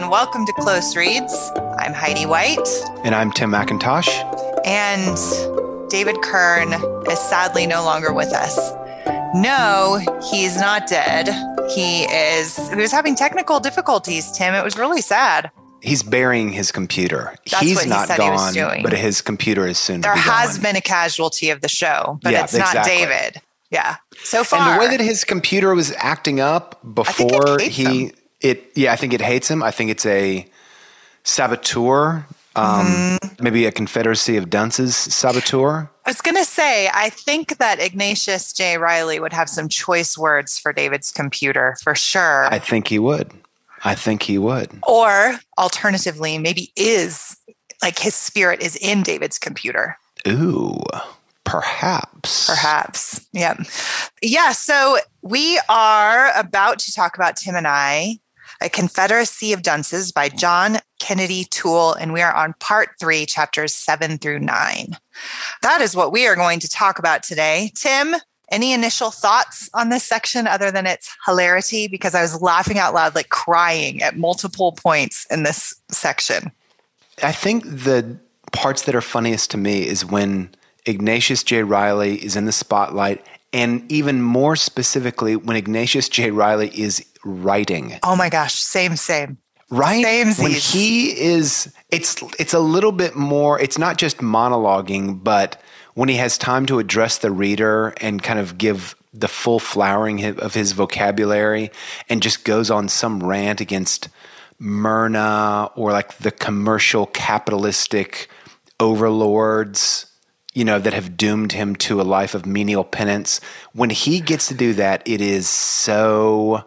and welcome to Close Reads. I'm Heidi White. And I'm Tim McIntosh. And David Kern is sadly no longer with us. No, he's not dead. He was having technical difficulties, Tim. It was really sad. He's burying his computer. That's he's what he not said gone, he was doing. But his computer is soon to be gone. There has been a casualty of the show, but it's not exactly. David. Yeah, so far. And the way that his computer was acting up before I think it hates him. I think it's a saboteur, maybe a confederacy of dunces saboteur. I was going to say, I think that Ignatius J. Reilly would have some choice words for David's computer for sure. I think he would. Or alternatively, maybe is like his spirit is in David's computer. Ooh. Perhaps. Yeah. Yeah. So we are about to talk about Tim and I, A Confederacy of Dunces by John Kennedy Toole. And we are on part 3, chapters 7 through 9. That is what we are going to talk about today. Tim, any initial thoughts on this section other than its hilarity? Because I was laughing out loud, like crying at multiple points in this section. I think the parts that are funniest to me is when Ignatius J. Reilly is in the spotlight, and even more specifically, when Ignatius J. Reilly is writing. Oh my gosh, same. Right? Same-sies. When he is, it's a little bit more, it's not just monologuing, but when he has time to address the reader and kind of give the full flowering of his vocabulary and just goes on some rant against Myrna or like the commercial capitalistic overlords, you know, that have doomed him to a life of menial penance. When he gets to do that, it is so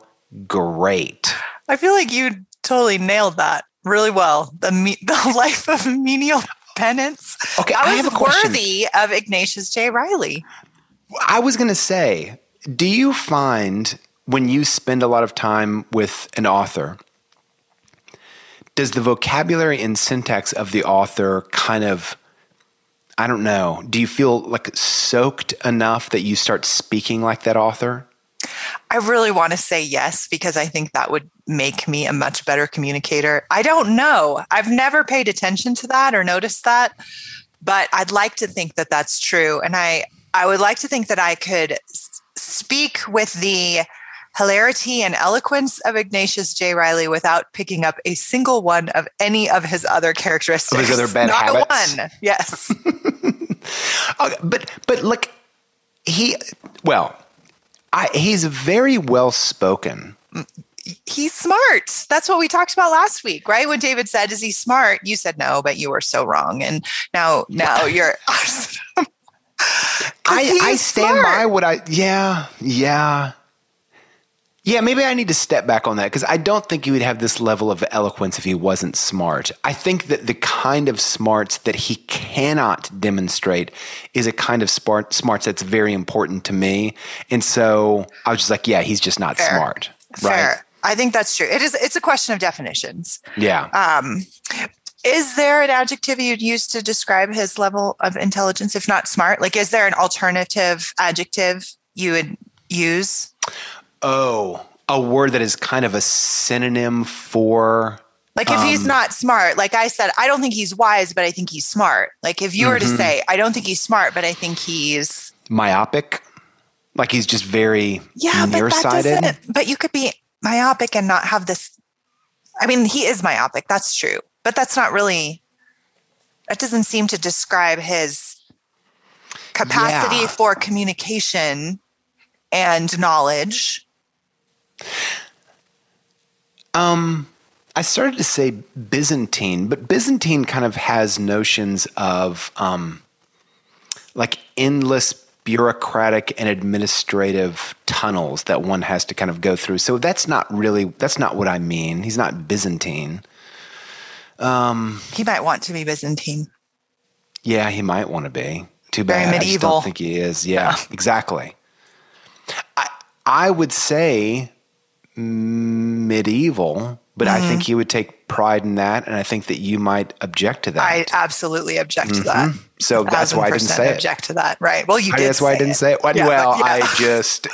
great. I feel like you totally nailed that really well. The life of menial penance. Okay, I have a question. Worthy of Ignatius J. Reilly. I was going to say, do you find when you spend a lot of time with an author, does the vocabulary and syntax of the author kind of, I don't know. Do you feel like soaked enough that you start speaking like that author? I really want to say yes, because I think that would make me a much better communicator. I don't know. I've never paid attention to that or noticed that, but I'd like to think that that's true. And I would like to think that I could speak with the hilarity and eloquence of Ignatius J. Reilly without picking up a single one of any of his other characteristics. Of his other bad habits. Not one. Yes. Okay, but look, he's very well spoken. He's smart. That's what we talked about last week, right? When David said, "Is he smart?" You said no, but you were so wrong. And now you're. I stand smart. By what I. Yeah. Yeah, maybe I need to step back on that because I don't think he would have this level of eloquence if he wasn't smart. I think that the kind of smarts that he cannot demonstrate is a kind of smarts that's very important to me. And so I was just like, yeah, he's just not smart. Right? Fair. I think that's true. It's a question of definitions. Yeah. Is there an adjective you'd use to describe his level of intelligence, if not smart? Like, is there an alternative adjective you would use? Oh, a word that is kind of a synonym for... Like if he's not smart, like I said, I don't think he's wise, but I think he's smart. Like if you were to say, I don't think he's smart, but I think he's... Myopic? Like he's just very nearsighted? But you could be myopic and not have this... I mean, he is myopic, that's true. But that's not really... That doesn't seem to describe his capacity for communication and knowledge. I started to say Byzantine, but Byzantine kind of has notions of like endless bureaucratic and administrative tunnels that one has to kind of go through. So that's not what I mean. He's not Byzantine. He might want to be Byzantine. Yeah, he might want to be. Too bad. Very medieval. I just don't think he is. Yeah, exactly. I would say medieval, but I think he would take pride in that, and I think that you might object to that. I absolutely object to that. So that's why I didn't say it. Object to that, right? Well, you did. That's why I didn't say it. Yeah, well, yeah. You said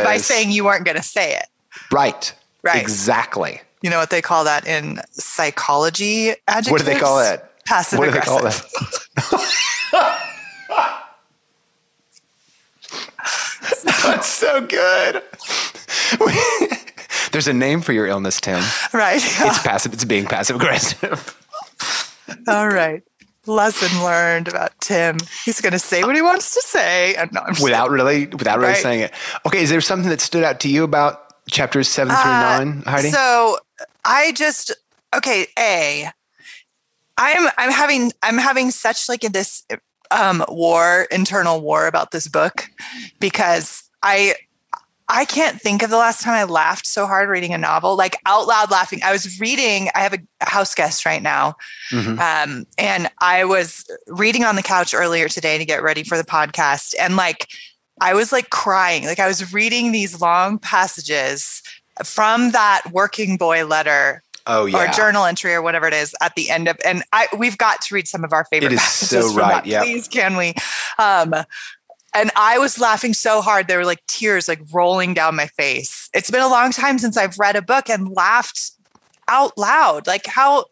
it by saying you weren't going to say it. Right. Exactly. You know what they call that in psychology adjectives? What do they call that? Passive aggressive. What do they call that? That's so good. There's a name for your illness, Tim. Right. Yeah. It's passive. It's being passive aggressive. All right. Lesson learned about Tim. He's going to say what he wants to say, and without really saying it. Okay. Is there something that stood out to you about chapters 7 through 9, Heidi? So I'm having such like in this. Internal war about this book, because I can't think of the last time I laughed so hard reading a novel, like out loud laughing. I was reading, I have a house guest right now. Mm-hmm. And I was reading on the couch earlier today to get ready for the podcast. And like, I was like crying, like I was reading these long passages from that working boy letter. Oh yeah, or journal entry or whatever it is at the end of, and we've got to read some of our favorite passages from that. Yep. Please, can we? And I was laughing so hard there were like tears like rolling down my face. It's been a long time since I've read a book and laughed out loud. Like how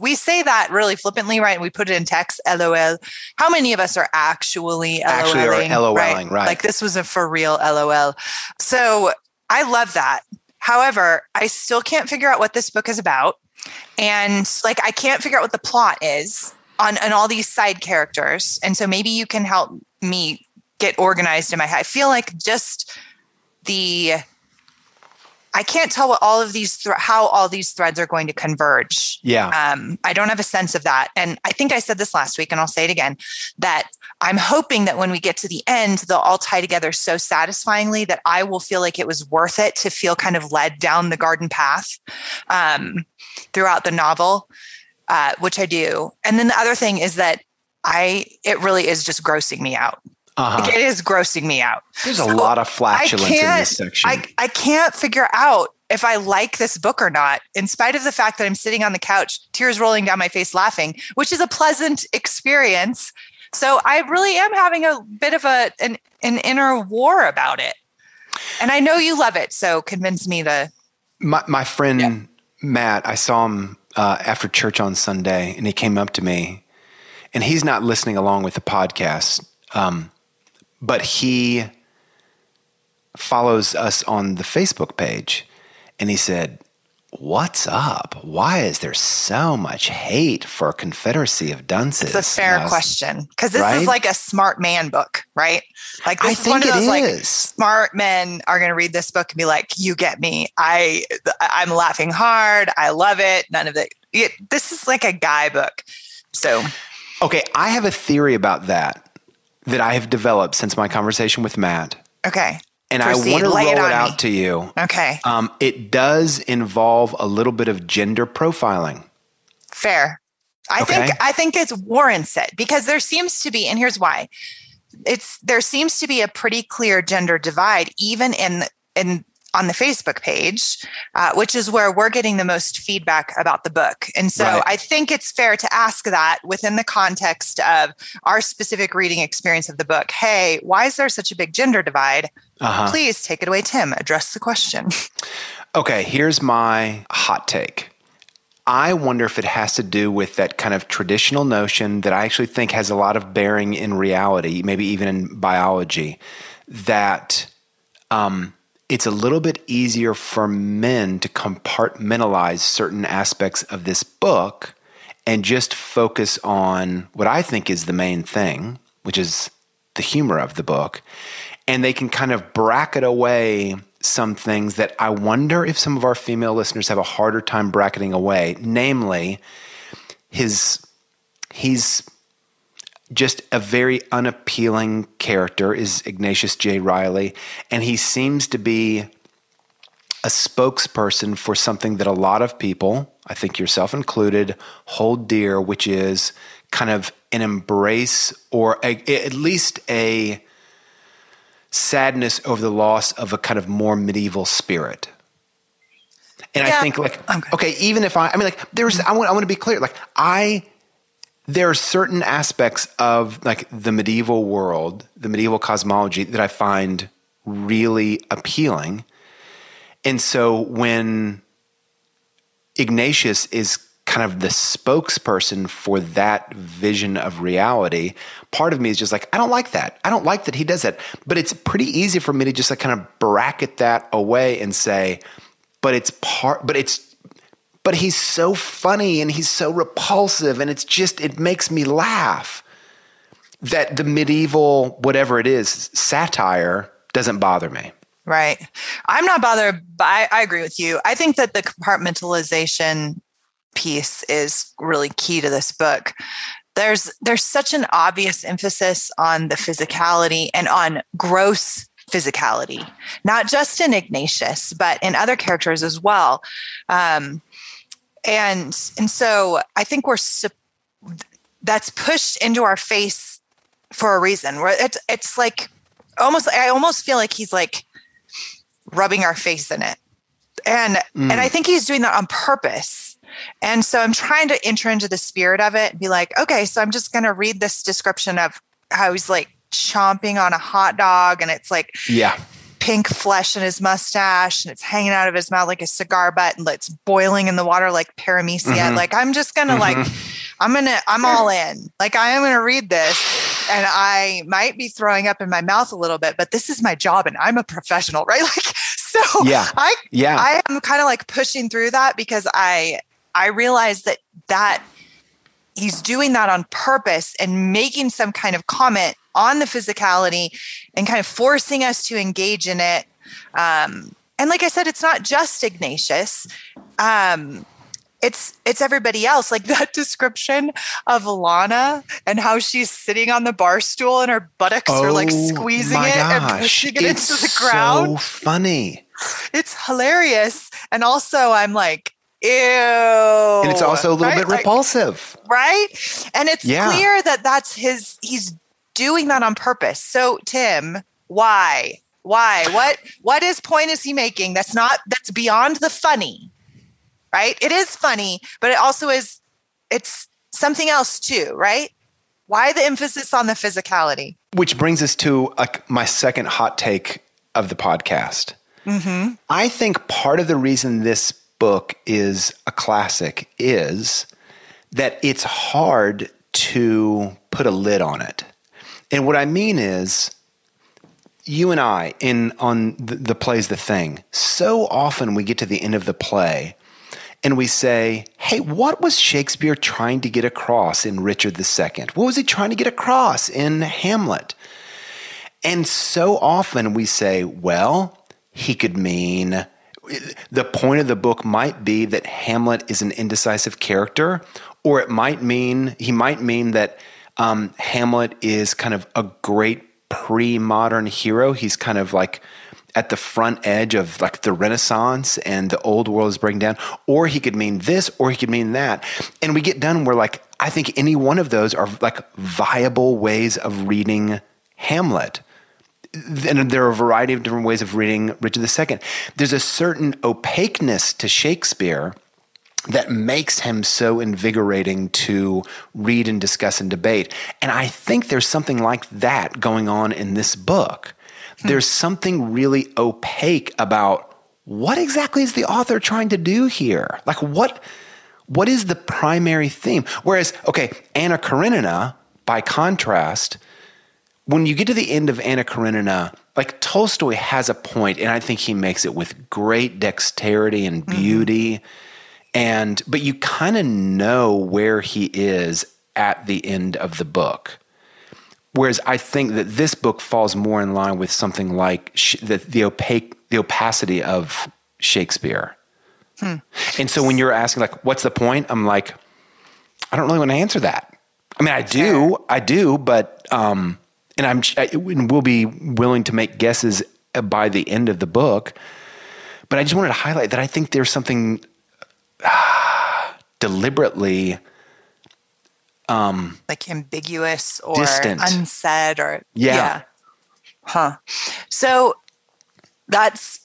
we say that really flippantly, right? And we put it in text, LOL. How many of us are actually LOLing, right? Like this was a for real LOL. So I love that. However, I still can't figure out what this book is about. And like, I can't figure out what the plot is on all these side characters. And so maybe you can help me get organized in my head. I feel like I can't tell what all of these, how all these threads are going to converge. Yeah. I don't have a sense of that. And I think I said this last week and I'll say it again, that I'm hoping that when we get to the end, they'll all tie together so satisfyingly that I will feel like it was worth it to feel kind of led down the garden path throughout the novel, which I do. And then the other thing is that it really is just grossing me out. Uh-huh. Like it is grossing me out. There's a lot of flatulence in this section. I can't figure out if I like this book or not, in spite of the fact that I'm sitting on the couch, tears rolling down my face laughing, which is a pleasant experience. So I really am having a bit of an inner war about it. And I know you love it, so convince me to... My friend, yeah. Matt, I saw him after church on Sunday, and he came up to me, and he's not listening along with the podcast, but he follows us on the Facebook page, and he said, "What's up? Why is there so much hate for Confederacy of Dunces?" It's a fair question, because this is like a smart man book, right? Like this is one of those like smart men are going to read this book and be like, "You get me. I'm laughing hard. I love it. None of it." This is like a guy book. So, okay, I have a theory about that I have developed since my conversation with Matt. Okay. And I want to roll it out to you. Okay. It does involve a little bit of gender profiling. Fair. I think it warrants it, because there seems to be, and here's why. There seems to be a pretty clear gender divide, even on the Facebook page, which is where we're getting the most feedback about the book. And so I think it's fair to ask that within the context of our specific reading experience of the book. Hey, why is there such a big gender divide? Uh-huh. Please take it away, Tim. Address the question. Okay, here's my hot take. I wonder if it has to do with that kind of traditional notion that I actually think has a lot of bearing in reality, maybe even in biology, that... it's a little bit easier for men to compartmentalize certain aspects of this book and just focus on what I think is the main thing, which is the humor of the book. And they can kind of bracket away some things that I wonder if some of our female listeners have a harder time bracketing away, namely he's just a very unappealing character is Ignatius J. Reilly, and he seems to be a spokesperson for something that a lot of people, I think yourself included, hold dear, which is kind of an embrace or at least a sadness over the loss of a kind of more medieval spirit. And yeah. I think like, okay, even if I want to be clear, like there are certain aspects of like the medieval world, the medieval cosmology that I find really appealing. And so when Ignatius is kind of the spokesperson for that vision of reality. Part of me is just like, I don't like that. I don't like that he does that. But it's pretty easy for me to just like kind of bracket that away and say, but he's so funny and he's so repulsive and it's just, it makes me laugh that the medieval, whatever it is, satire doesn't bother me. Right. I'm not bothered, but I agree with you. I think that the compartmentalization piece is really key to this book. There's such an obvious emphasis on the physicality and on gross physicality, not just in Ignatius, but in other characters as well. And so I think that's pushed into our face for a reason. It's like almost, I almost feel like he's like rubbing our face in it. And I think he's doing that on purpose. And so I'm trying to enter into the spirit of it and be like, okay, so I'm just going to read this description of how he's like chomping on a hot dog and it's like pink flesh in his mustache and it's hanging out of his mouth like a cigar butt and it's boiling in the water like paramecia. Mm-hmm. Like, I'm just going to I'm all in. Like, I am going to read this. And I might be throwing up in my mouth a little bit, but this is my job and I'm a professional, right? Like, so I am kind of like pushing through that because I realize that he's doing that on purpose and making some kind of comment on the physicality and kind of forcing us to engage in it. And like I said, it's not just Ignatius. It's everybody else. Like that description of Lana and how she's sitting on the bar stool and her buttocks are like squeezing it and pushing it into the ground. It's so funny. It's hilarious. And also I'm like, ew. And it's also a little bit repulsive. Right? And it's clear that he's doing that on purpose. So Tim, why? What is point is he making? That's beyond the funny. Right? It is funny, but it also is, it's something else too, right? Why the emphasis on the physicality? Which brings us to my second hot take of the podcast. Mm-hmm. I think part of the reason this book is a classic is that it's hard to put a lid on it. And what I mean is, you and I, on the play's The Thing, so often we get to the end of the play and we say, hey, what was Shakespeare trying to get across in Richard II? What was he trying to get across in Hamlet? And so often we say, well, he could mean, the point of the book might be that Hamlet is an indecisive character, or he might mean that Hamlet is kind of a great pre-modern hero. He's kind of like at the front edge of like the Renaissance and the old world is breaking down, or he could mean this, or he could mean that. And we get done, we're like, I think any one of those are like viable ways of reading Hamlet. And there are a variety of different ways of reading Richard II. There's a certain opaqueness to Shakespeare that makes him so invigorating to read and discuss and debate. And I think there's something like that going on in this book. There's something really opaque about what exactly is the author trying to do here? Like what is the primary theme? Whereas, okay, Anna Karenina, by contrast, when you get to the end of Anna Karenina, like Tolstoy has a point, and I think he makes it with great dexterity and beauty. Mm-hmm. But you kind of know where he is at the end of the book. Whereas I think that this book falls more in line with something like the opacity of Shakespeare. Hmm. And so when you're asking like, what's the point? I'm like, I don't really want to answer that. I mean, I do, but, and we'll be willing to make guesses by the end of the book, but I just wanted to highlight that I think there's something deliberately like ambiguous or distant, unsaid or So that's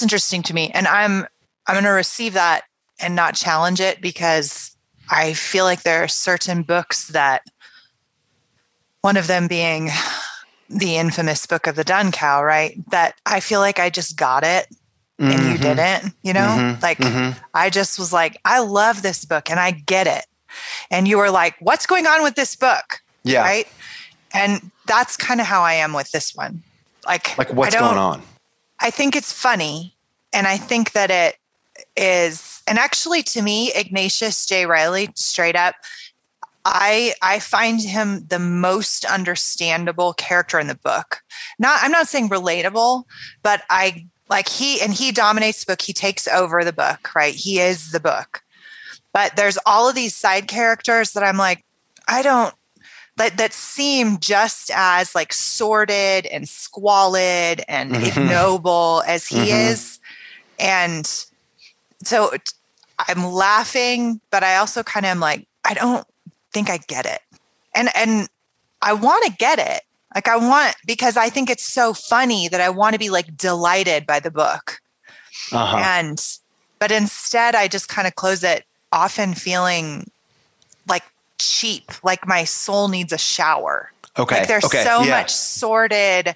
interesting to me, and I'm going to receive that and not challenge it because I feel like there are certain books that, one of them being the infamous Book of the Dun Cow, right? That I feel like I just got it mm-hmm. and you didn't, you know, mm-hmm. like mm-hmm. I just was like, I love this book and I get it. And you were like, what's going on with this book? Yeah. Right. And that's kind of how I am with this one. Like what's going on? I think it's funny. And I think that it is. And actually, to me, Ignatius J. Reilly, straight up, I find him the most understandable character in the book. I'm not saying relatable, but I like he dominates the book. He takes over the book, right? He is the book. But there's all of these side characters that I'm like, that seem just as like sordid and squalid and mm-hmm. ignoble as he mm-hmm. is. And so I'm laughing, but I also kind of am like, I don't think I get it. And I want to get it. Like because I think it's so funny that I want to be like delighted by the book. Uh-huh. But instead I just kind of close it, often feeling like cheap, like my soul needs a shower. Okay. Like there's so much sordid,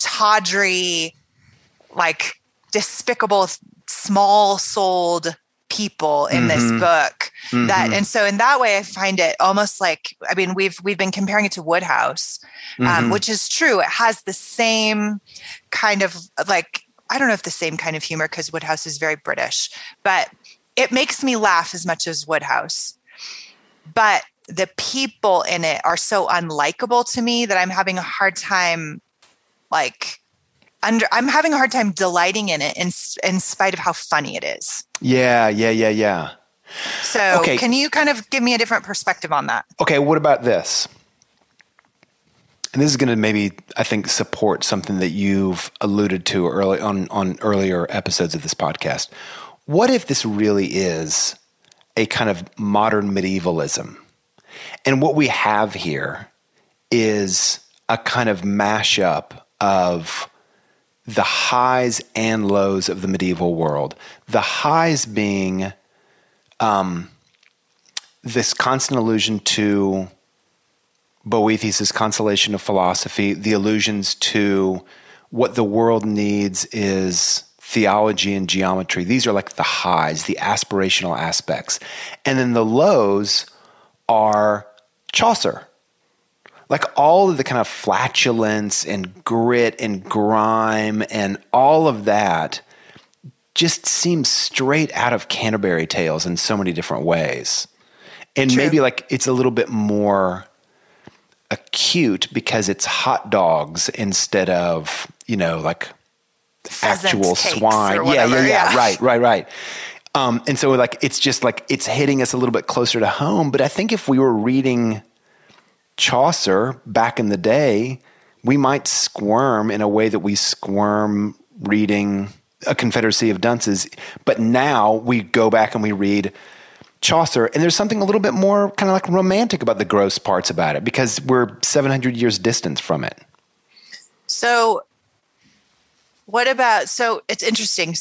tawdry, like despicable, small-souled people in mm-hmm. this book. Mm-hmm. And so in that way, I find it almost like, I mean, we've been comparing it to Wodehouse, mm-hmm. which is true. It has the same kind of like, I don't know if the same kind of humor, because Wodehouse is very British, but it makes me laugh as much as Wodehouse. But the people in it are so unlikable to me that I'm having a hard time, I'm having a hard time delighting in it in spite of how funny it is. Yeah. So can you kind of give me a different perspective on that? Okay, what about this? And this is going to maybe, I think, support something that you've alluded to early on earlier episodes of this podcast. What if this really is a kind of modern medievalism? And what we have here is a kind of mashup of the highs and lows of the medieval world. The highs being this constant allusion to Boethius's Consolation of Philosophy, the allusions to what the world needs is theology and geometry. These are like the highs, the aspirational aspects. And then the lows are Chaucer. Like all of the kind of flatulence and grit and grime and all of that just seems straight out of Canterbury Tales in so many different ways. And True. Maybe like it's a little bit more acute because it's hot dogs instead of, you know, like pheasant actual swine. Yeah. Right. And so like it's just like it's hitting us a little bit closer to home. But I think if we were reading Chaucer back in the day, we might squirm in a way that we squirm reading A Confederacy of Dunces. But now we go back and we read Chaucer, and there's something a little bit more kind of like romantic about the gross parts about it because we're 700 years distant from it. So it's interesting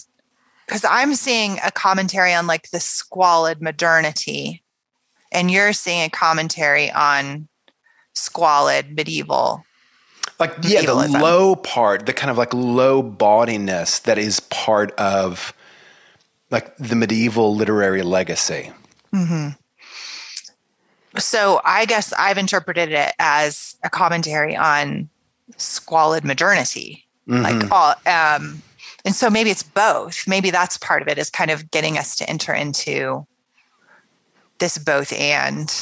because I'm seeing a commentary on like the squalid modernity, and you're seeing a commentary on squalid medieval. Like, yeah, the low part, the kind of like low bawdiness that is part of like the medieval literary legacy. Mm-hmm. So I guess I've interpreted it as a commentary on squalid modernity. Mm-hmm. Like all, and so maybe it's both. Maybe that's part of it is kind of getting us to enter into this both and.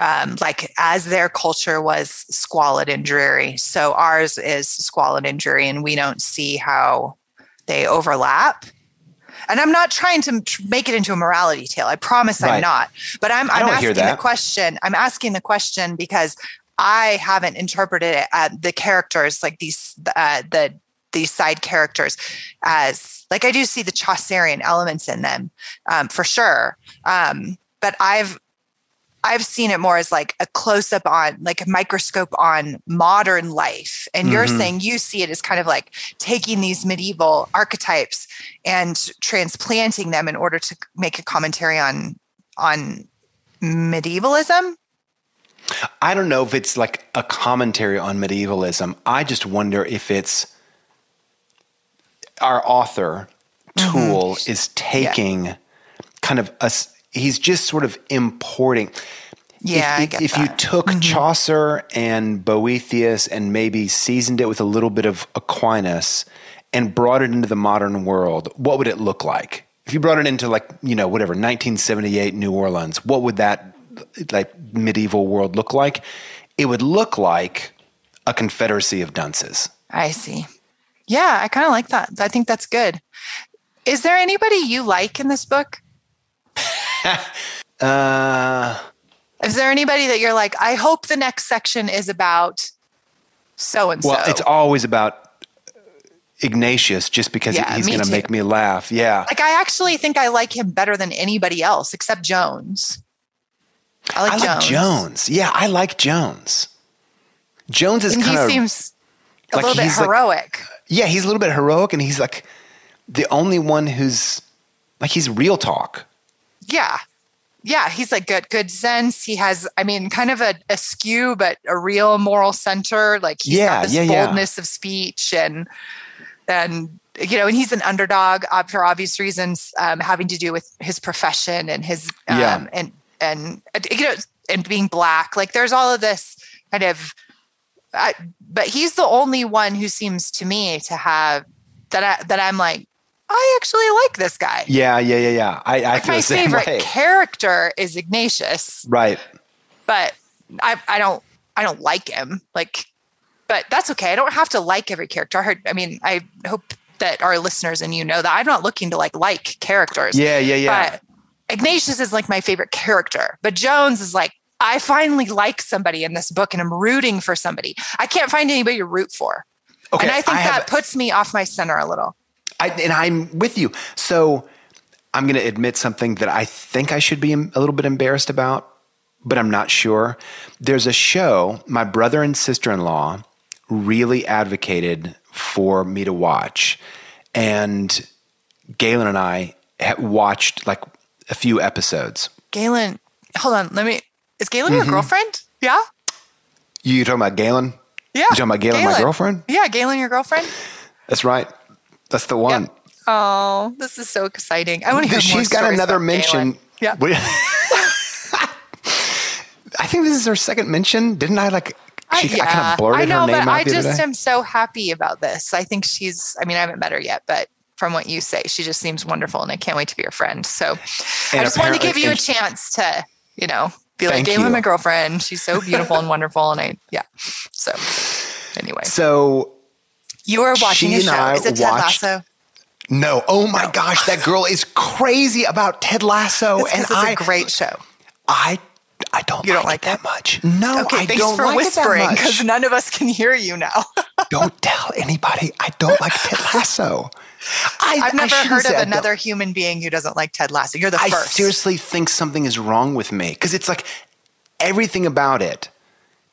Like as their culture was squalid and dreary, so ours is squalid and dreary, and we don't see how they overlap. And I'm not trying to make it into a morality tale. I promise right. I'm not. But I'm asking the question. I'm asking the question because I haven't interpreted it at the characters like these side characters as like I do see the Chaucerian elements in them for sure. But I've seen it more as like a close up on like a microscope on modern life. And you're mm-hmm. saying you see it as kind of like taking these medieval archetypes and transplanting them in order to make a commentary on medievalism. I don't know if it's like a commentary on medievalism. I just wonder if it's our author, Toole, is taking kind of a, he's just sort of importing. Yeah, if you took Chaucer and Boethius and maybe seasoned it with a little bit of Aquinas and brought it into the modern world, what would it look like? If you brought it into, like, you know, whatever, 1978 New Orleans, what would that, like, medieval world look like? It would look like a confederacy of dunces. I see. Yeah, I kind of like that. I think that's good. Is there anybody you like in this book? Is there anybody that you're like, I hope the next section is about so-and-so? Well, it's always about Ignatius, just because he's going to make me laugh. Yeah. Like, I actually think I like him better than anybody else except Jones. I like Jones. Yeah, I like Jones. Jones is kind of... He seems a little bit heroic. Like, yeah, he's a little bit heroic, and he's like the only one who's... Like, he's real talk. Yeah. Yeah, he's like good sense. He has, I mean, kind of a askew, but a real moral center. Like, he's got this boldness of speech and you know, and he's an underdog for obvious reasons, having to do with his profession and his and you know, and being black. Like, there's all of this kind of, but he's the only one who seems to me to have that I'm like, I actually like this guy. Yeah. I like, feel my favorite character is Ignatius, right? But I don't like him. Like, but that's okay. I don't have to like every character. I hope that our listeners and you know that I'm not looking to like characters. Yeah. But Ignatius is like my favorite character. But Jones is like, I finally like somebody in this book, and I'm rooting for somebody. I can't find anybody to root for, and I think that puts me off my center a little. And I'm with you. So I'm going to admit something that I think I should be a little bit embarrassed about, but I'm not sure. There's a show my brother and sister-in-law really advocated for me to watch. And Galen and I watched like a few episodes. Galen, hold on. Is Galen your girlfriend? Yeah. You talking about Galen? Yeah. You talking about Galen, my girlfriend? Yeah. Galen, your girlfriend. That's right. That's the one. Yep. Oh, this is so exciting. I want to hear more. She's got another mention. Yeah. I think this is her second mention. Didn't I like, I kind of blurted her name out the other day? I know, but I just am so happy about this. I think she's, I haven't met her yet, but from what you say, she just seems wonderful, and I can't wait to be your friend. So I just wanted to give you a chance to, you know, be like, Galen, my girlfriend. She's so beautiful and wonderful. And so anyway. So... You were watching a show. Is it Ted Lasso? No. Oh my gosh, that girl is crazy about Ted Lasso. And it's a great show. I don't like it that much. No, okay, I don't like it that much. Thanks for whispering, because none of us can hear you now. Don't tell anybody I don't like Ted Lasso. I've never heard of another human being who doesn't like Ted Lasso. You're the first. I seriously think something is wrong with me, because it's like everything about it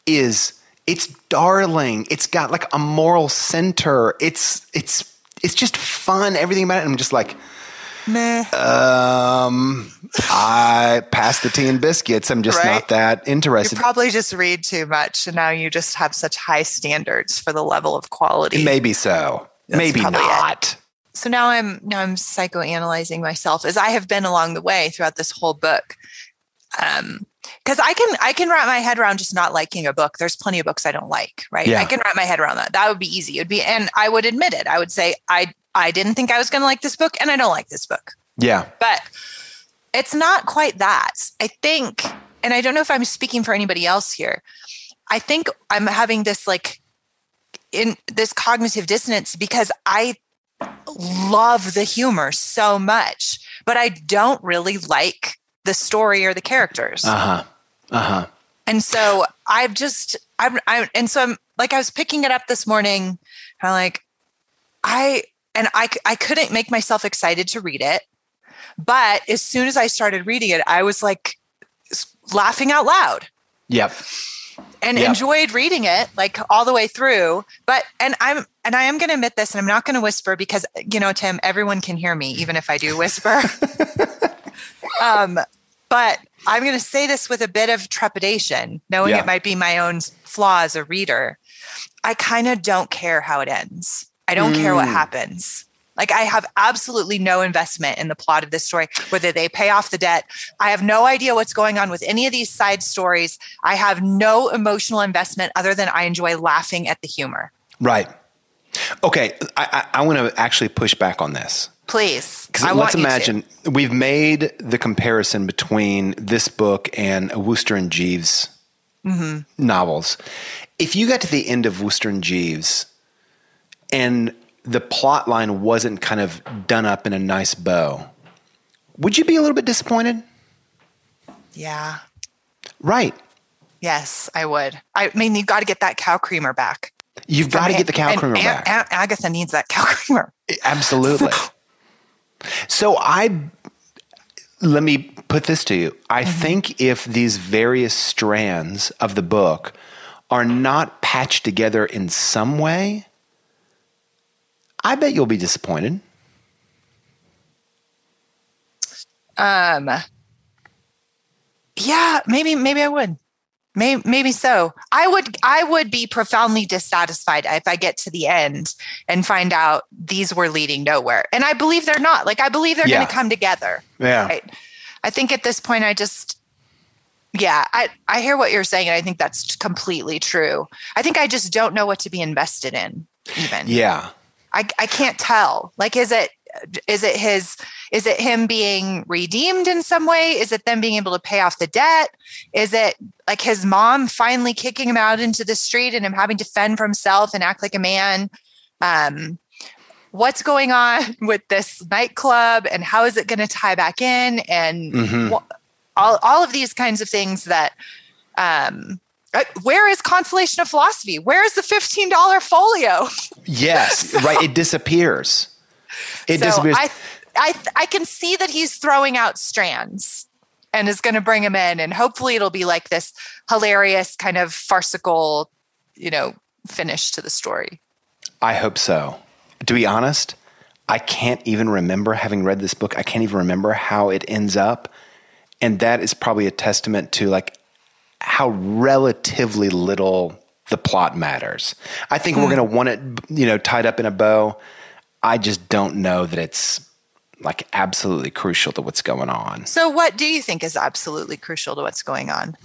is... It's darling. It's got like a moral center. It's just fun. Everything about it. I'm just like, meh. I passed the tea and biscuits. I'm just not that interested. You probably just read too much, and now you just have such high standards for the level of quality. Maybe so. That's maybe not. It. So now I'm psychoanalyzing myself, as I have been along the way throughout this whole book. Because I can wrap my head around just not liking a book. There's plenty of books I don't like, right? Yeah. I can wrap my head around that. That would be easy. And I would admit it. I would say I didn't think I was going to like this book, and I don't like this book. Yeah. But it's not quite that. I think, and I don't know if I'm speaking for anybody else here, I think I'm having this like in this cognitive dissonance, because I love the humor so much, but I don't really like the story or the characters. And so I'm like, I was picking it up this morning, and I'm like, I couldn't make myself excited to read it. But as soon as I started reading it, I was like laughing out loud. Yep. And enjoyed reading it like all the way through. But, and I am going to admit this, and I'm not going to whisper, because, you know, Tim, everyone can hear me, even if I do whisper. But I'm going to say this with a bit of trepidation, knowing it might be my own flaw as a reader. I kind of don't care how it ends. I don't care what happens. Like, I have absolutely no investment in the plot of this story, whether they pay off the debt. I have no idea what's going on with any of these side stories. I have no emotional investment other than I enjoy laughing at the humor. Right. Okay. I want to actually push back on this. Please. Let's imagine we've made the comparison between this book and a Wooster and Jeeves novels. If you got to the end of Wooster and Jeeves and the plot line wasn't kind of done up in a nice bow, would you be a little bit disappointed? Yeah. Right. Yes, I would. I mean, you've got to get that cow creamer back. You've got to get the cow creamer back. Agatha needs that cow creamer. Absolutely. Let me put this to you. I think if these various strands of the book are not patched together in some way, I bet you'll be disappointed. Yeah, maybe I would. Maybe so. I would be profoundly dissatisfied if I get to the end and find out these were leading nowhere. And I believe they're not. Like, I believe they're going to come together. Yeah. Right? I think at this point, I hear what you're saying. And I think that's completely true. I think I just don't know what to be invested in even. Yeah. I can't tell. Like, is it him being redeemed in some way? Is it them being able to pay off the debt? Is it like his mom finally kicking him out into the street and him having to fend for himself and act like a man? What's going on with this nightclub and how is it going to tie back in? And all of these kinds of things that, where is Consolation of Philosophy? Where is the $15 folio? Yes. Right. It disappears. I can see that he's throwing out strands and is going to bring him in, and hopefully it'll be like this hilarious kind of farcical, finish to the story. I hope so. To be honest, I can't even remember having read this book. I can't even remember how it ends up. And that is probably a testament to like how relatively little the plot matters. I think we're going to want it, tied up in a bow. I just don't know that it's like absolutely crucial to what's going on. So what do you think is absolutely crucial to what's going on?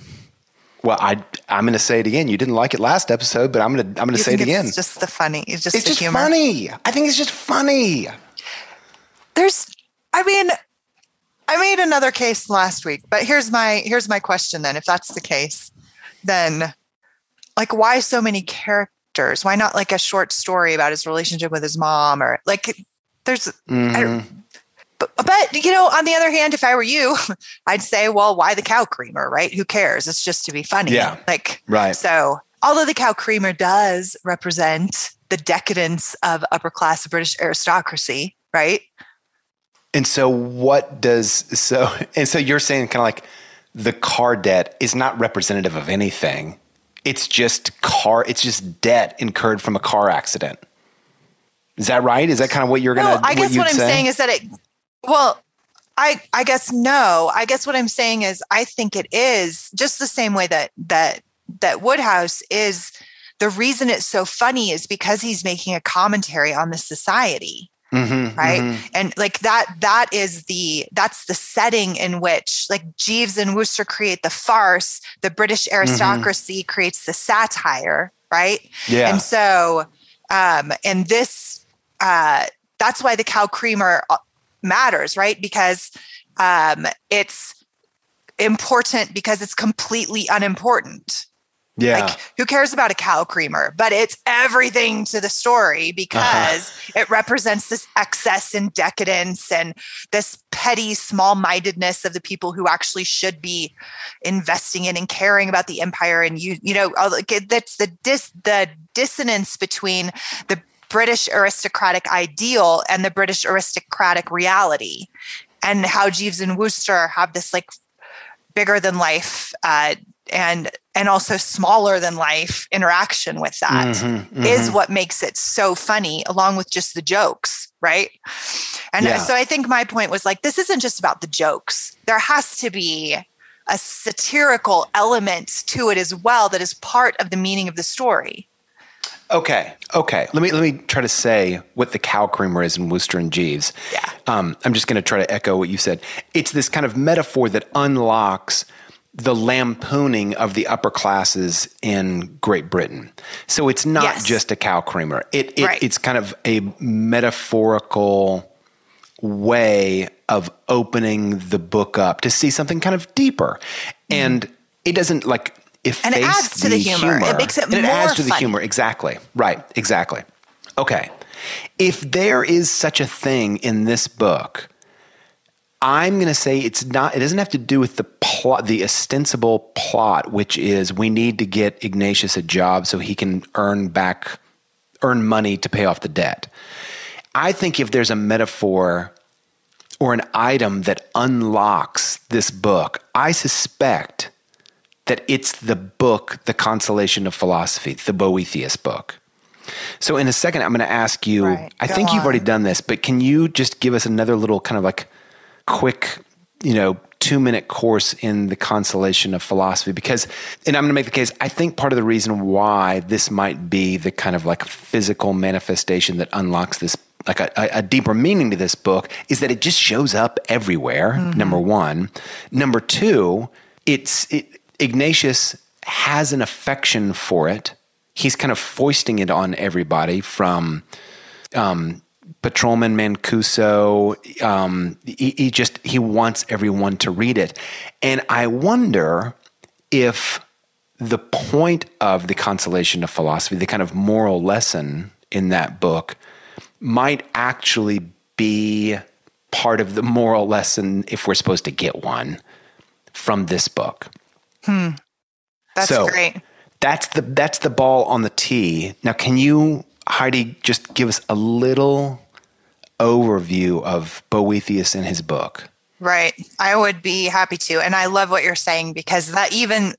Well, I'm going to say it again. You didn't like it last episode, but I'm going to say it again. It's just the funny. It's just the humor. It's just funny. I think it's just funny. I made another case last week, but here's my question then. If that's the case, then like why so many characters? Why not like a short story about his relationship with his mom or like there's, but on the other hand, if I were you, I'd say, well, why the cow creamer, right? Who cares? It's just to be funny. Yeah. Like, right. So although the cow creamer does represent the decadence of upper class British aristocracy, right? And so so you're saying kind of like the car debt is not representative of anything. It's just debt incurred from a car accident. Is that right? Is that kind of what you're going to say? I guess what I'm saying is that I guess no. I guess what I'm saying is I think it is just the same way that Wodehouse is. The reason it's so funny is because he's making a commentary on the society. Mm-hmm, right. Mm-hmm. And like that's the setting in which like Jeeves and Wooster create the farce, the British aristocracy creates the satire. Right. Yeah. And so, and this, that's why the cow creamer matters, right? Because, it's important because it's completely unimportant. Yeah. Like, who cares about a cow creamer? But it's everything to the story because it represents this excess and decadence and this petty small-mindedness of the people who actually should be investing in and caring about the empire. And, that's the dissonance between the British aristocratic ideal and the British aristocratic reality, and how Jeeves and Wooster have this, like, bigger-than-life and also smaller than life interaction with that is what makes it so funny, along with just the jokes, right? And so I think my point was like, this isn't just about the jokes. There has to be a satirical element to it as well that is part of the meaning of the story. Okay. Let me try to say what the cow creamer is in Wooster and Jeeves. Yeah. I'm just going to try to echo what you said. It's this kind of metaphor that unlocks the lampooning of the upper classes in Great Britain. So it's not just a cow creamer. It's kind of a metaphorical way of opening the book up to see something kind of deeper. And it doesn't like efface and it adds to the humor. It makes it more to the humor. Exactly. Right. Exactly. Okay. If there is such a thing in this book, I'm going to say it doesn't have to do with the plot, the ostensible plot, which is we need to get Ignatius a job so he can earn money to pay off the debt. I think if there's a metaphor or an item that unlocks this book, I suspect that it's the book, The Consolation of Philosophy, the Boethius book. So in a second, I'm going to ask you, you've already done this, but can you just give us another little kind of like quick, 2-minute course in The Consolation of Philosophy? Because, and I'm going to make the case, I think part of the reason why this might be the kind of like physical manifestation that unlocks this, like a deeper meaning to this book, is that it just shows up everywhere, number one. Number two, Ignatius has an affection for it. He's kind of foisting it on everybody from Patrolman Mancuso. He wants everyone to read it. And I wonder if the point of The Consolation of Philosophy, the kind of moral lesson in that book, might actually be part of the moral lesson, if we're supposed to get one, from this book. That's great. That's the ball on the tee. Now, can you, Heidi, just give us a little overview of Boethius and his book? Right. I would be happy to. And I love what you're saying, because that even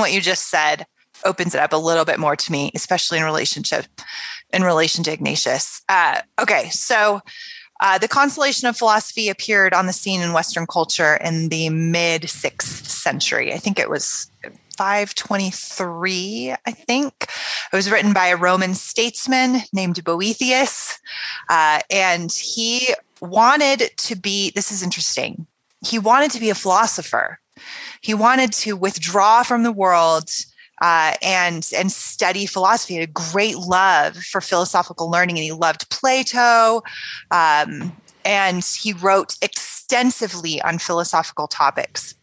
what you just said opens it up a little bit more to me, especially in relation to Ignatius. So The Consolation of Philosophy appeared on the scene in Western culture in the mid-6th century. I think it was 523, I think. It was written by a Roman statesman named Boethius. And he wanted to be, this is interesting, he wanted to be a philosopher. He wanted to withdraw from the world and study philosophy. He had a great love for philosophical learning, and he loved Plato. And he wrote extensively on philosophical topics.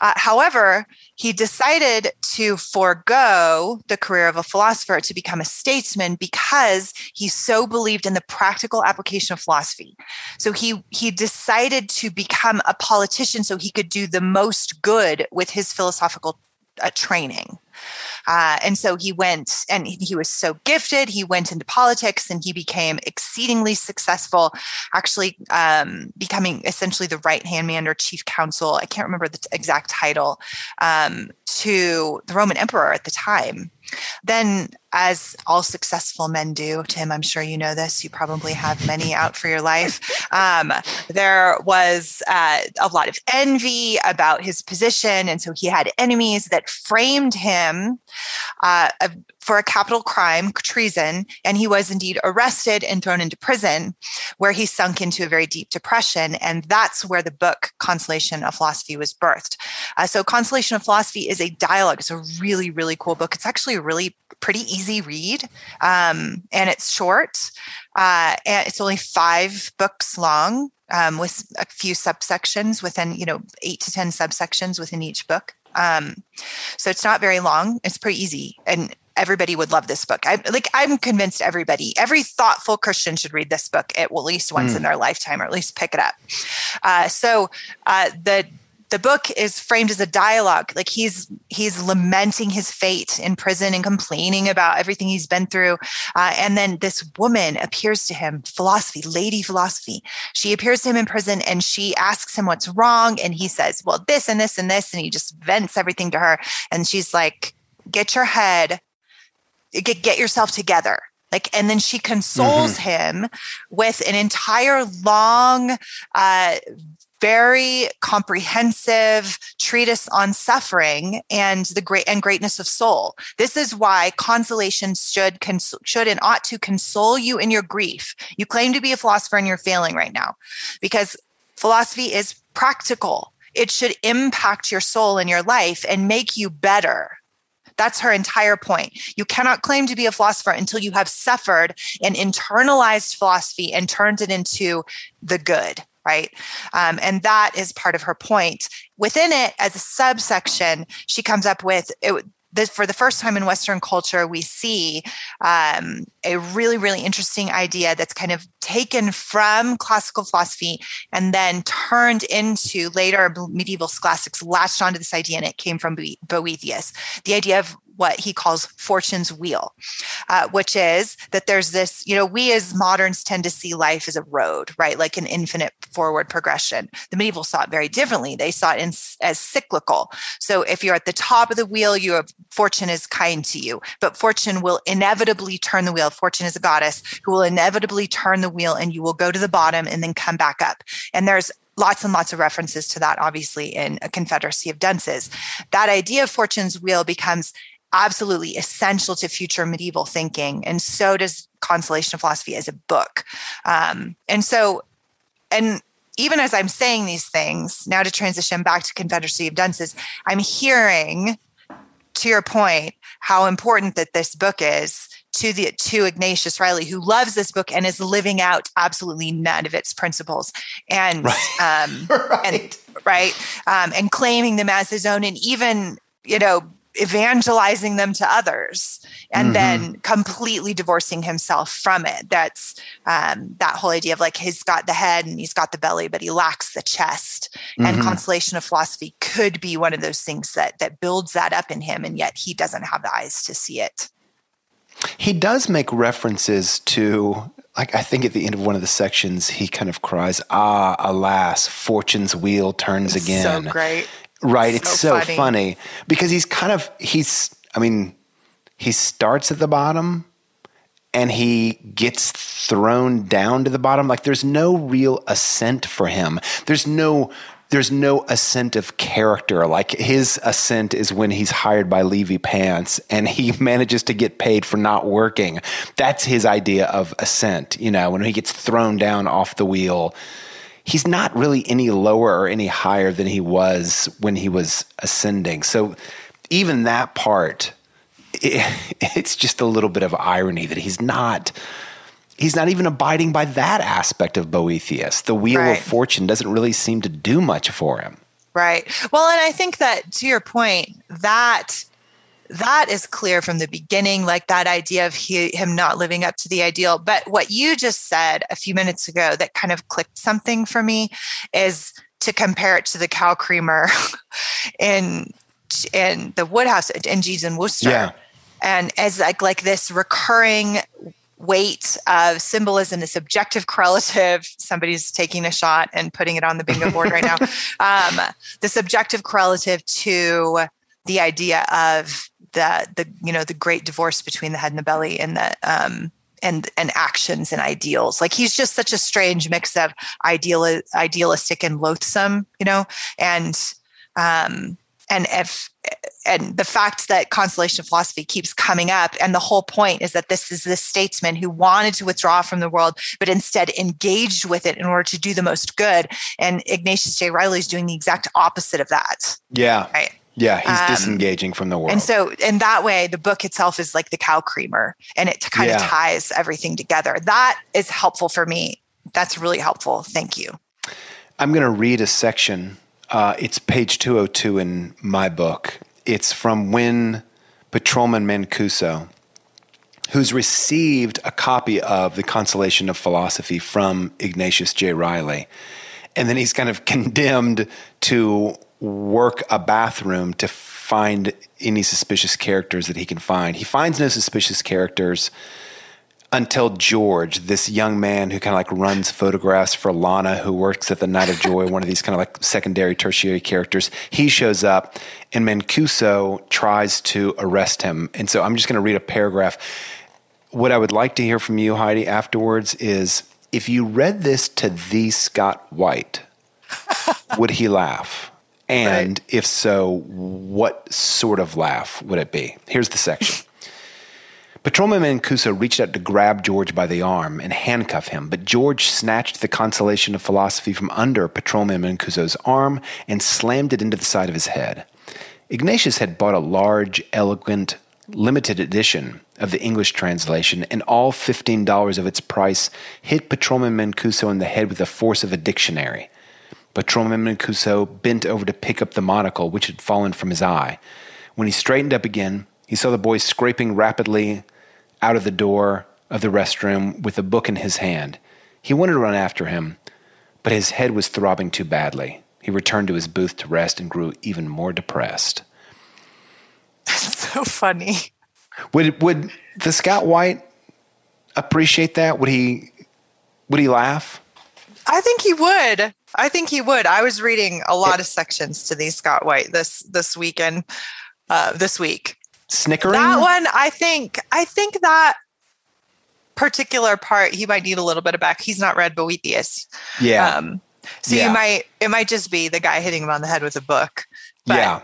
However, he decided to forego the career of a philosopher to become a statesman because he so believed in the practical application of philosophy. So he decided to become a politician so he could do the most good with his philosophical training. And so he went, and he was so gifted, he went into politics and he became exceedingly successful, actually becoming essentially the right-hand man or chief counsel, I can't remember the exact title, to the Roman emperor at the time. Then, as all successful men do, Tim, I'm sure you know this, you probably have many out for your life. There was a lot of envy about his position. And so he had enemies that framed him for a capital crime, treason. And he was indeed arrested and thrown into prison, where he sunk into a very deep depression. And that's where the book Consolation of Philosophy was birthed. So Consolation of Philosophy is a dialogue. It's a really, really cool book. It's actually a really pretty easy read, and it's short, and it's only 5 books long, with a few subsections within, 8 to 10 subsections within each book. So it's not very long. It's pretty easy, and everybody would love this book. I'm convinced every thoughtful Christian should read this book at least once in their lifetime, or at least pick it up. The book is framed as a dialogue. Like he's lamenting his fate in prison and complaining about everything he's been through. And then this woman appears to him, Lady Philosophy. She appears to him in prison and she asks him what's wrong. And he says, well, this and this and this. And he just vents everything to her. And she's like, get yourself together. And then she consoles him with an entire long, very comprehensive treatise on suffering and the greatness of soul. This is why consolation should and ought to console you in your grief. You claim to be a philosopher and you're failing right now because philosophy is practical. It should impact your soul and your life and make you better. That's her entire point. You cannot claim to be a philosopher until you have suffered and internalized philosophy and turned it into the good, right? And that is part of her point. Within it, as a subsection, she comes up with this, for the first time in Western culture, we see a really, really interesting idea that's kind of taken from classical philosophy and then turned into later medieval scholastics latched onto this idea, and it came from Boethius, the idea of what he calls fortune's wheel, which is that there's this, we as moderns tend to see life as a road, right? Like an infinite forward progression. The medievals saw it very differently. They saw it as cyclical. So if you're at the top of the wheel, fortune is kind to you, but fortune will inevitably turn the wheel. Fortune is a goddess who will inevitably turn the wheel and you will go to the bottom and then come back up. And there's lots and lots of references to that, obviously, in A Confederacy of Dunces. That idea of fortune's wheel becomes absolutely essential to future medieval thinking. And so does Consolation of Philosophy as a book. And even as I'm saying these things, now to transition back to Confederacy of Dunces, I'm hearing, to your point, how important that this book is to Ignatius Reilly, who loves this book and is living out absolutely none of its principles, and right. And claiming them as his own, and even evangelizing them to others, and then completely divorcing himself from it. That's that whole idea of like, he's got the head and he's got the belly, but he lacks the chest. And Consolation of Philosophy could be one of those things that builds that up in him, and yet he doesn't have the eyes to see it. He does make references to, I think at the end of one of the sections, he kind of cries, "Ah, alas, fortune's wheel turns again." So great. Right. It's so funny because he starts at the bottom and he gets thrown down to the bottom. Like there's no real ascent for him. There's no ascent of character. Like his ascent is when he's hired by Levy Pants and he manages to get paid for not working. That's his idea of ascent. When he gets thrown down off the wheel, he's not really any lower or any higher than he was when he was ascending. So even that part, it's just a little bit of irony that he's not even abiding by that aspect of Boethius. The wheel of fortune doesn't really seem to do much for him. Right. Well, and I think that, to your point, that is clear from the beginning, like that idea of him not living up to the ideal. But what you just said a few minutes ago that kind of clicked something for me is to compare it to the cow creamer in the Wodehouse in Jeeves and Wooster. Yeah. And as like this recurring weight of symbolism, the subjective correlative, somebody's taking a shot and putting it on the bingo board right now. The subjective correlative to the idea of the great divorce between the head and the belly and the and actions and ideals. Like he's just such a strange mix of idealistic and loathsome, and the fact that Consolation of Philosophy keeps coming up. And the whole point is that this is the statesman who wanted to withdraw from the world, but instead engaged with it in order to do the most good. And Ignatius J. Reilly is doing the exact opposite of that. Yeah. Right. Yeah, he's disengaging from the world. And so in that way, the book itself is like the cow creamer, and it kind of ties everything together. That is helpful for me. That's really helpful. Thank you. I'm going to read a section. It's page 202 in my book. It's from when Patrolman Mancuso, who's received a copy of The Consolation of Philosophy from Ignatius J. Reilly, and then he's kind of condemned to work a bathroom to find any suspicious characters that he can find. He finds no suspicious characters until George, this young man who kind of like runs photographs for Lana, who works at the Night of Joy, one of these kind of like secondary, tertiary characters. He shows up and Mancuso tries to arrest him. And so I'm just going to read a paragraph. What I would like to hear from you, Heidi, afterwards is, if you read this to the Scott White, would he laugh? And right. if so, what sort of laugh would it be? Here's the section. Patrolman Mancuso reached out to grab George by the arm and handcuff him, but George snatched the Consolation of Philosophy from under Patrolman Mancuso's arm and slammed it into the side of his head. Ignatius had bought a large, elegant, limited edition of the English translation, and all $15 of its price hit Patrolman Mancuso in the head with the force of a dictionary. Patrolman Mancuso bent over to pick up the monocle, which had fallen from his eye. When he straightened up again, he saw the boy scraping rapidly out of the door of the restroom with a book in his hand. He wanted to run after him, but his head was throbbing too badly. He returned to his booth to rest and grew even more depressed. That's so funny. Would the Scout White appreciate that? Would he laugh? I think he would. I think he would. I was reading a lot of sections to these Scout White this weekend, this week. Snickering? That one, I think that particular part, he might need a little bit of back. He's not read Boethius. Yeah. It might just be the guy hitting him on the head with a book. But yeah.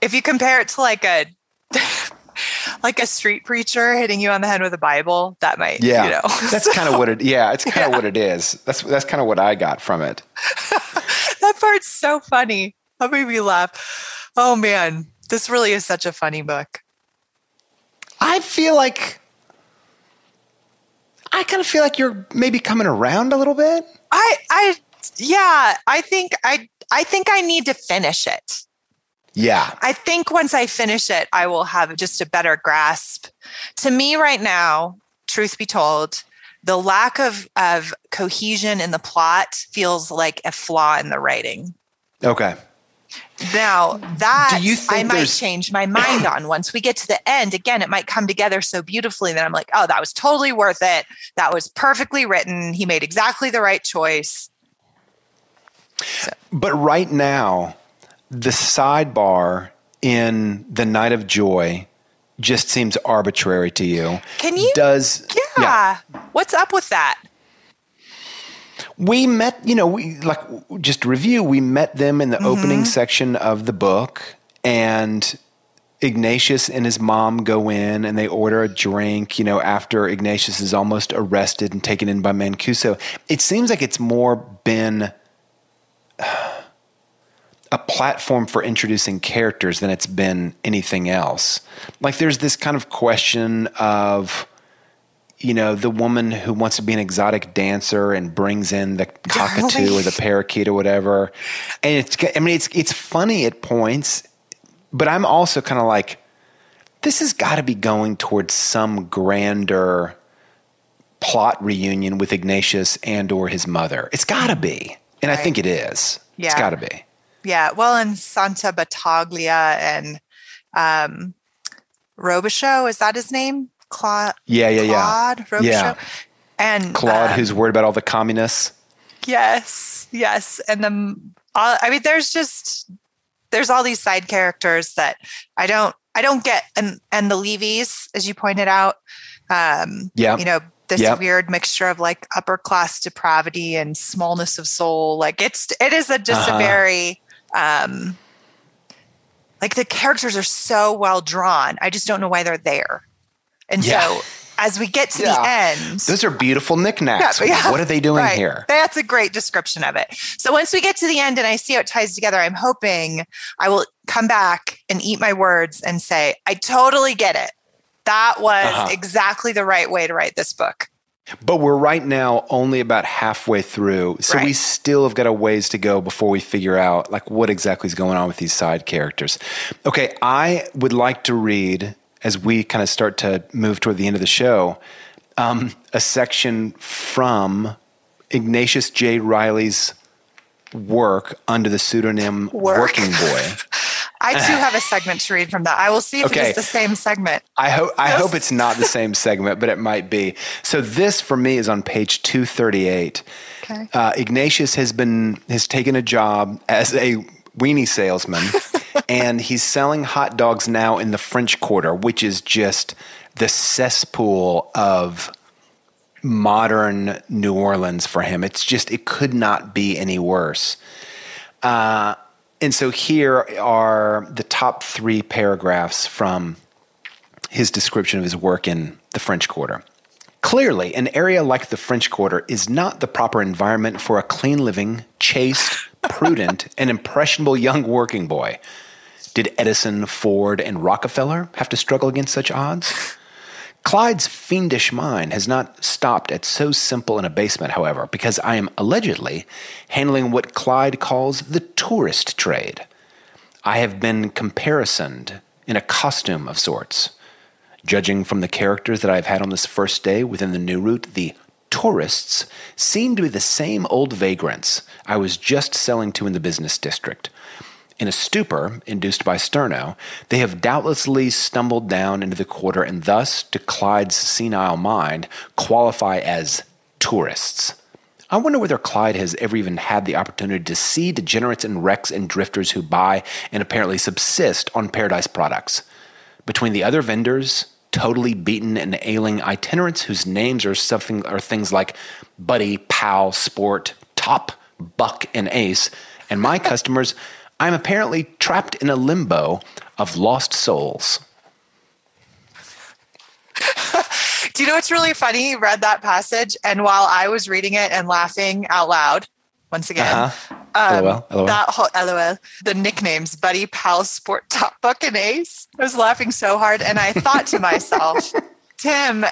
If you compare it to like a street preacher hitting you on the head with a Bible, that might, yeah. That's so, kind of what it, yeah, it's kind of what it is. That's kind of what I got from it. That part's so funny. That made me laugh. Oh man, this really is such a funny book. I kind of feel like you're maybe coming around a little bit. I think I need to finish it. Yeah. I think once I finish it, I will have just a better grasp. To me right now, truth be told, the lack of cohesion in the plot feels like a flaw in the writing. Okay. Now, that I might change my mind on once we get to the end. Again, it might come together so beautifully that I'm like, oh, that was totally worth it. That was perfectly written. He made exactly the right choice. So. But right now, the sidebar in The Night of Joy just seems arbitrary to you. Can you? Does, yeah. What's up with that? We met, we met them in the opening section of the book, and Ignatius and his mom go in and they order a drink, after Ignatius is almost arrested and taken in by Mancuso. It seems like it's more been a platform for introducing characters than it's been anything else. Like there's this kind of question of, the woman who wants to be an exotic dancer and brings in the cockatoo or the parakeet or whatever. And it's funny at points, but I'm also kind of like, this has got to be going towards some grander plot reunion with Ignatius and or his mother. It's got to be. And right. I think it is. Yeah. It's got to be. Yeah. Well, and Santa Battaglia and Robichaux, is that his name? Claude, Claude Robichaux, and Claude, who's worried about all the communists. Yes, and there's all these side characters that I don't get, and the Levies, as you pointed out, this weird mixture of like upper class depravity and smallness of soul. Like it is a very. Like the characters are so well drawn, I just don't know why they're there. And so as we get to the end... Those are beautiful knickknacks. Yeah. What are they doing here? That's a great description of it. So once we get to the end and I see how it ties together, I'm hoping I will come back and eat my words and say, I totally get it. That was exactly the right way to write this book. But we're right now only about halfway through. So we still have got a ways to go before we figure out like what exactly is going on with these side characters. Okay, I would like to read... as we kind of start to move toward the end of the show, a section from Ignatius J. Reilly's work under the pseudonym Working Boy. I do have a segment to read from that. I will see if it is the same segment. I hope it's not the same segment, but it might be. So this for me is on page 238. Okay. Ignatius has taken a job as a weenie salesman. And he's selling hot dogs now in the French Quarter, which is just the cesspool of modern New Orleans for him. It could not be any worse. And so here are the top three paragraphs from his description of his work in the French Quarter. Clearly, an area like the French Quarter is not the proper environment for a clean-living, chaste, prudent, and impressionable young working boy. Did Edison, Ford, and Rockefeller have to struggle against such odds? Clyde's fiendish mind has not stopped at so simple an abasement, however, because I am allegedly handling what Clyde calls the tourist trade. I have been comparisoned in a costume of sorts. Judging from the characters that I have had on this first day within the new route, the tourists seem to be the same old vagrants I was just selling to in the business district. In a stupor induced by Sterno, they have doubtlessly stumbled down into the quarter and thus, to Clyde's senile mind, qualify as tourists. I wonder whether Clyde has ever even had the opportunity to see degenerates and wrecks and drifters who buy and apparently subsist on paradise products. Between the other vendors, totally beaten and ailing itinerants whose names are something or things like Buddy, Pal, Sport, Top, Buck, and Ace, and my customers, I'm apparently trapped in a limbo of lost souls. Do you know what's really funny? You read that passage, and while I was reading it and laughing out loud, once again, LOL, LOL. That whole LOL, the nicknames, Buddy, Pal, Sport, Top, Buck, and Ace. I was laughing so hard, and I thought to myself, Tim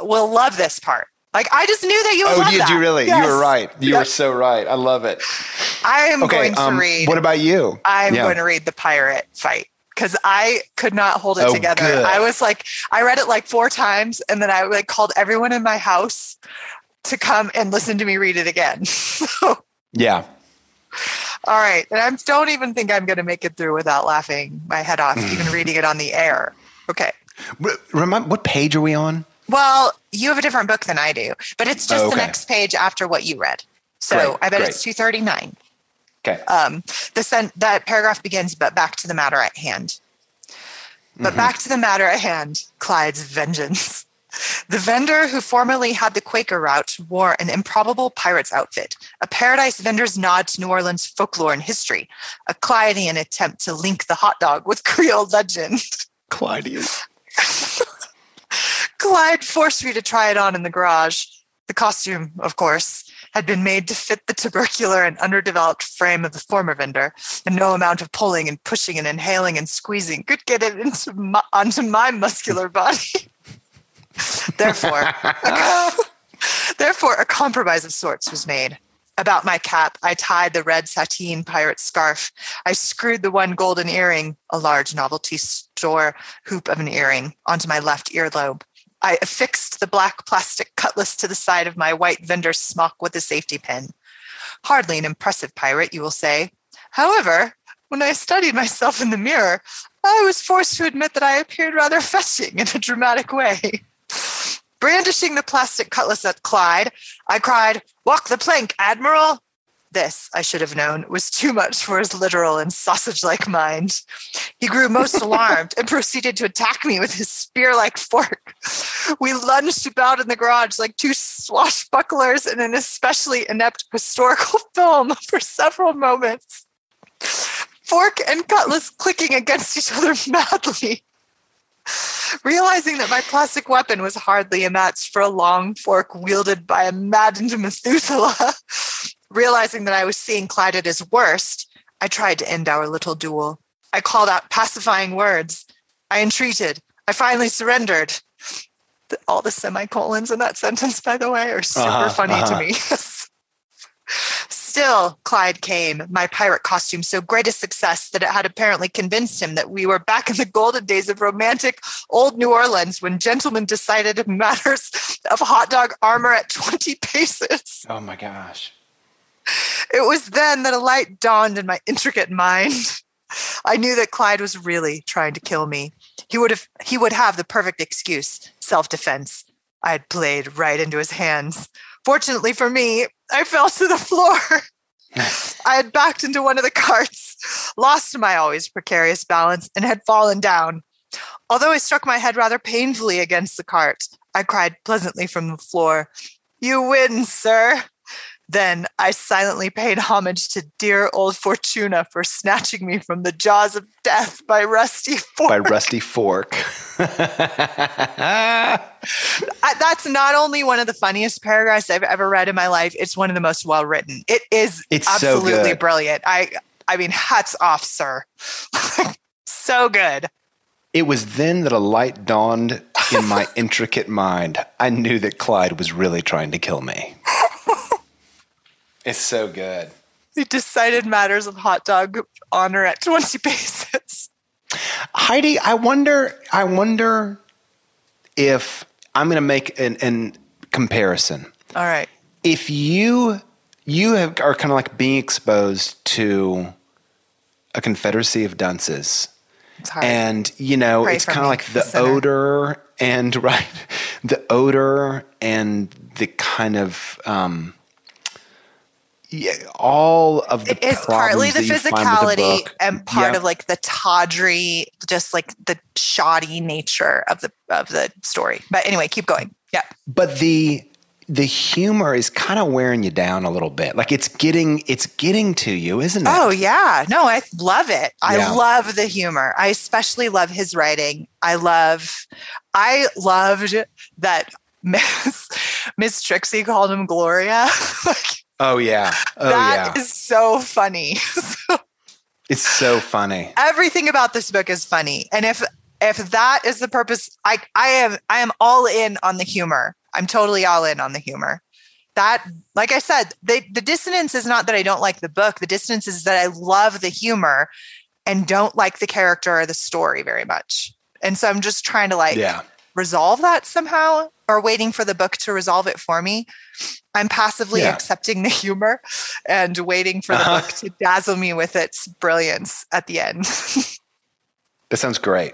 will love this part. Like, I just knew that you would love that. Oh, you really? Yes. You were right. You were so right. I love it. I am going to read. What about you? I'm going to read The Pirate Fight because I could not hold it together. Good. I was like, I read it like 4 times and then I like called everyone in my house to come and listen to me read it again. So, yeah. All right. And I don't even think I'm going to make it through without laughing my head off, even reading it on the air. Okay. Remind, what page are we on? Well, you have a different book than I do, but it's just the next page after what you read. So I bet it's 239. Okay. That paragraph begins, but back to the matter at hand. But back to the matter at hand, Clyde's vengeance. The vendor who formerly had the Quaker route wore an improbable pirate's outfit, a paradise vendor's nod to New Orleans folklore and history, a Clydean attempt to link the hot dog with Creole legend. Clydean. Clyde forced me to try it on in the garage. The costume, of course, had been made to fit the tubercular and underdeveloped frame of the former vendor, and no amount of pulling and pushing and inhaling and squeezing could get it onto my muscular body. Therefore, a compromise of sorts was made. About my cap, I tied the red sateen pirate scarf. I screwed the one golden earring, a large novelty store hoop of an earring, onto my left earlobe. I affixed the black plastic cutlass to the side of my white vendor's smock with a safety pin. Hardly an impressive pirate, you will say. However, when I studied myself in the mirror, I was forced to admit that I appeared rather fetching in a dramatic way. Brandishing the plastic cutlass at Clyde, I cried, "Walk the plank, Admiral!" This, I should have known, was too much for his literal and sausage-like mind. He grew most alarmed and proceeded to attack me with his spear-like fork. We lunged about in the garage like two swashbucklers in an especially inept historical film for several moments, fork and cutlass clicking against each other madly. Realizing that my plastic weapon was hardly a match for a long fork wielded by a maddened Methuselah, realizing that I was seeing Clyde at his worst, I tried to end our little duel. I called out pacifying words. I entreated. I finally surrendered. All the semicolons in that sentence, by the way, are super funny to me. Still, Clyde came, my pirate costume so great a success that it had apparently convinced him that we were back in the golden days of romantic old New Orleans when gentlemen decided matters of hot dog armor at 20 paces. Oh, my gosh. It was then that a light dawned in my intricate mind. I knew that Clyde was really trying to kill me. He would have the perfect excuse, self-defense. I had played right into his hands. Fortunately for me, I fell to the floor. I had backed into one of the carts, lost my always precarious balance, and had fallen down. Although I struck my head rather painfully against the cart, I cried pleasantly from the floor, "You win, sir." Then I silently paid homage to dear old Fortuna for snatching me from the jaws of death by rusty fork. By rusty fork. That's not only one of the funniest paragraphs I've ever read in my life, it's one of the most well-written. It is absolutely brilliant. I mean, hats off, sir. So good. It was then that a light dawned in my intricate mind. I knew that Clyde was really trying to kill me. It's so good. He decided matters of hot dog honor at 20 paces. Heidi, I wonder if I'm going to make an comparison. All right. If you are kind of like being exposed to a confederacy of dunces. It's hard. And, you know, it's kind of like the odor and, right, the odor and the kind of, yeah, all of the problems. It is partly the physicality and part of like the tawdry, just like the shoddy nature of the story. But anyway, keep going. Yeah. But the humor is kind of wearing you down a little bit. Like it's getting to you, isn't it? Oh yeah. No, I love it. I love the humor. I especially love his writing. I loved that Miss Trixie called him Gloria. Like, oh yeah. Oh that is so funny. It's so funny. Everything about this book is funny. And if that is the purpose, I am all in on the humor. I'm totally all in on the humor. That, like I said, the dissonance is not that I don't like the book. The dissonance is that I love the humor and don't like the character or the story very much. And so I'm just trying to resolve that somehow, or waiting for the book to resolve it for me. I'm passively accepting the humor and waiting for the book to dazzle me with its brilliance at the end. That sounds great.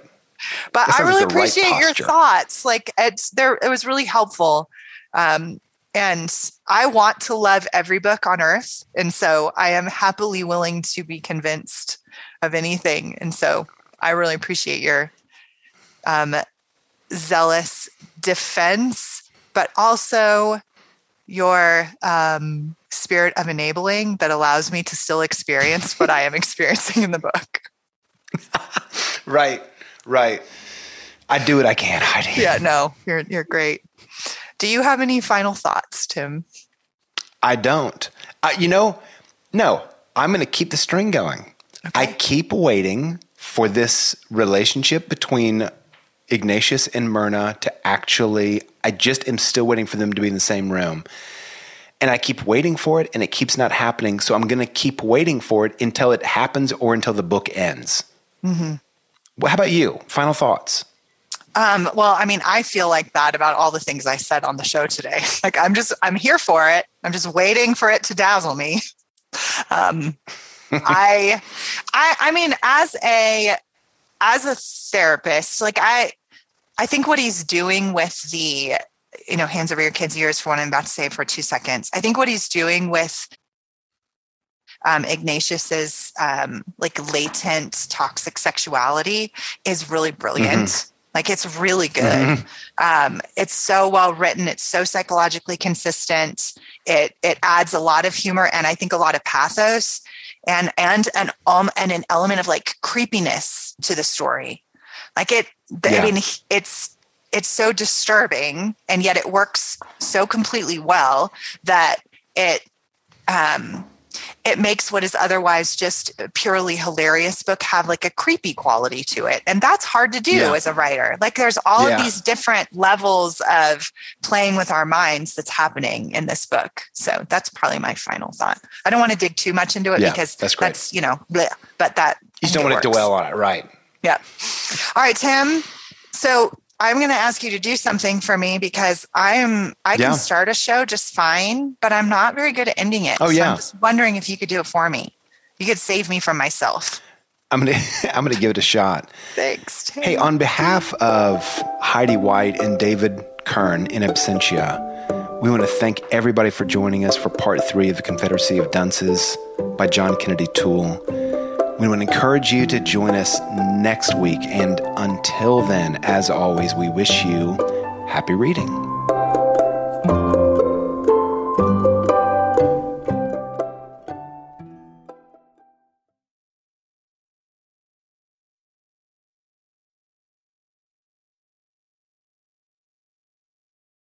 But I really appreciate your thoughts. Like it was really helpful. And I want to love every book on earth. And so I am happily willing to be convinced of anything. And so I really appreciate your zealous defense, but also your spirit of enabling that allows me to still experience what I am experiencing in the book. Right. Right. I do what I can, Heidi. Yeah, no, you're great. Do you have any final thoughts, Tim? I don't. No, I'm going to keep the string going. Okay. I keep waiting for this relationship between Ignatius and Myrna to actually, I just am still waiting for them to be in the same room. And I keep waiting for it, and it keeps not happening. So I'm going to keep waiting for it until it happens or until the book ends. Mm-hmm. Well, how about you? Final thoughts? Well, I mean, I feel like that about all the things I said on the show today. Like I'm here for it. I'm just waiting for it to dazzle me. I mean, as a therapist, like I think what he's doing with the, you know, hands over your kids' ears for what I'm about to say for 2 seconds. I think what he's doing with Ignatius's like latent toxic sexuality is really brilliant. Mm-hmm. Like it's really good. Mm-hmm. It's so well written. It's so psychologically consistent. It adds a lot of humor and I think a lot of pathos and an element of like creepiness to the story. Like I mean, it's so disturbing and yet it works so completely well that it makes what is otherwise just a purely hilarious book have like a creepy quality to it. And that's hard to do as a writer. Like there's all of these different levels of playing with our minds that's happening in this book. So that's probably my final thought. I don't want to dig too much into it because that's you know, bleh, but that. You just don't want to dwell on it. Right. Yeah. All right, Tim. So I'm going to ask you to do something for me because I can start a show just fine, but I'm not very good at ending it. Oh, yeah. So I'm just wondering if you could do it for me. You could save me from myself. I'm going to give it a shot. Thanks, Tim. Hey, on behalf of Heidi White and David Kern in absentia, we want to thank everybody for joining us for part 3 of The Confederacy of Dunces by John Kennedy Toole. We want to encourage you to join us next week. And until then, as always, we wish you happy reading.